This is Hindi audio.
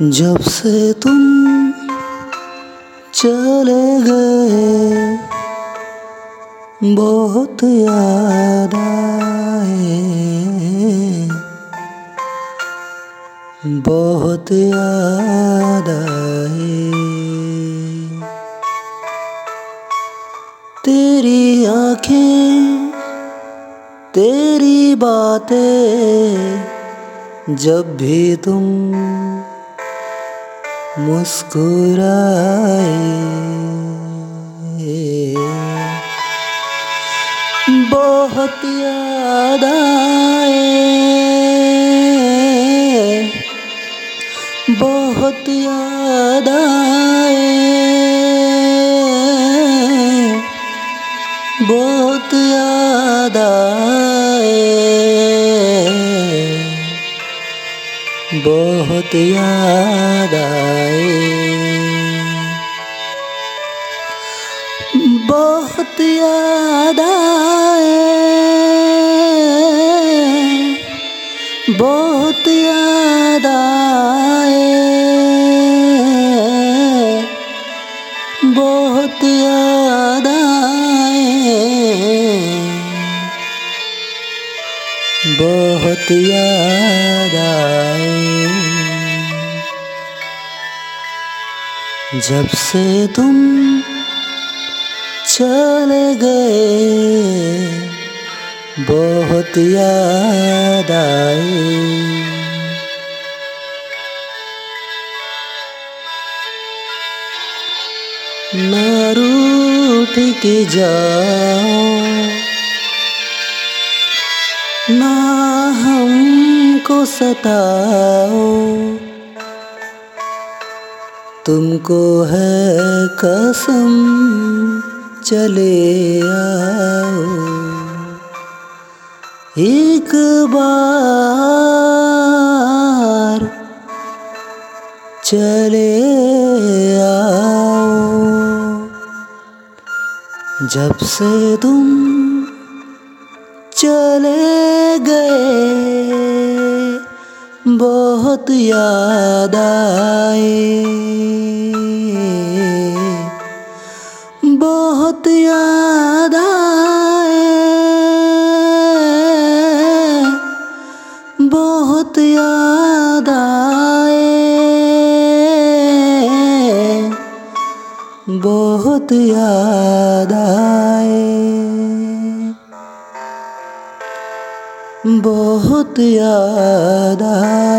जब से तुम चले गए बहुत याद आए, बहुत याद आए। तेरी आँखें, तेरी बातें, जब भी तुम मुस्कुराए, बहुत याद आए, बहुत याद आए, बहुत याद आए, बहुत याद आए, बहुत याद आए, बहुत याद आए, बहुत याद आए, बहुत याद आए। जब से तुम चले गए बहुत याद आए। ना रूठ के जाओ, ना हमको सताओ, तुमको है कसम चले आओ। एक बार चले आओ। जब से तुम चले गए बहुत याद आए, बहुत याद आए, बहुत याद आए, बहुत याद आए, बहुत याद आए।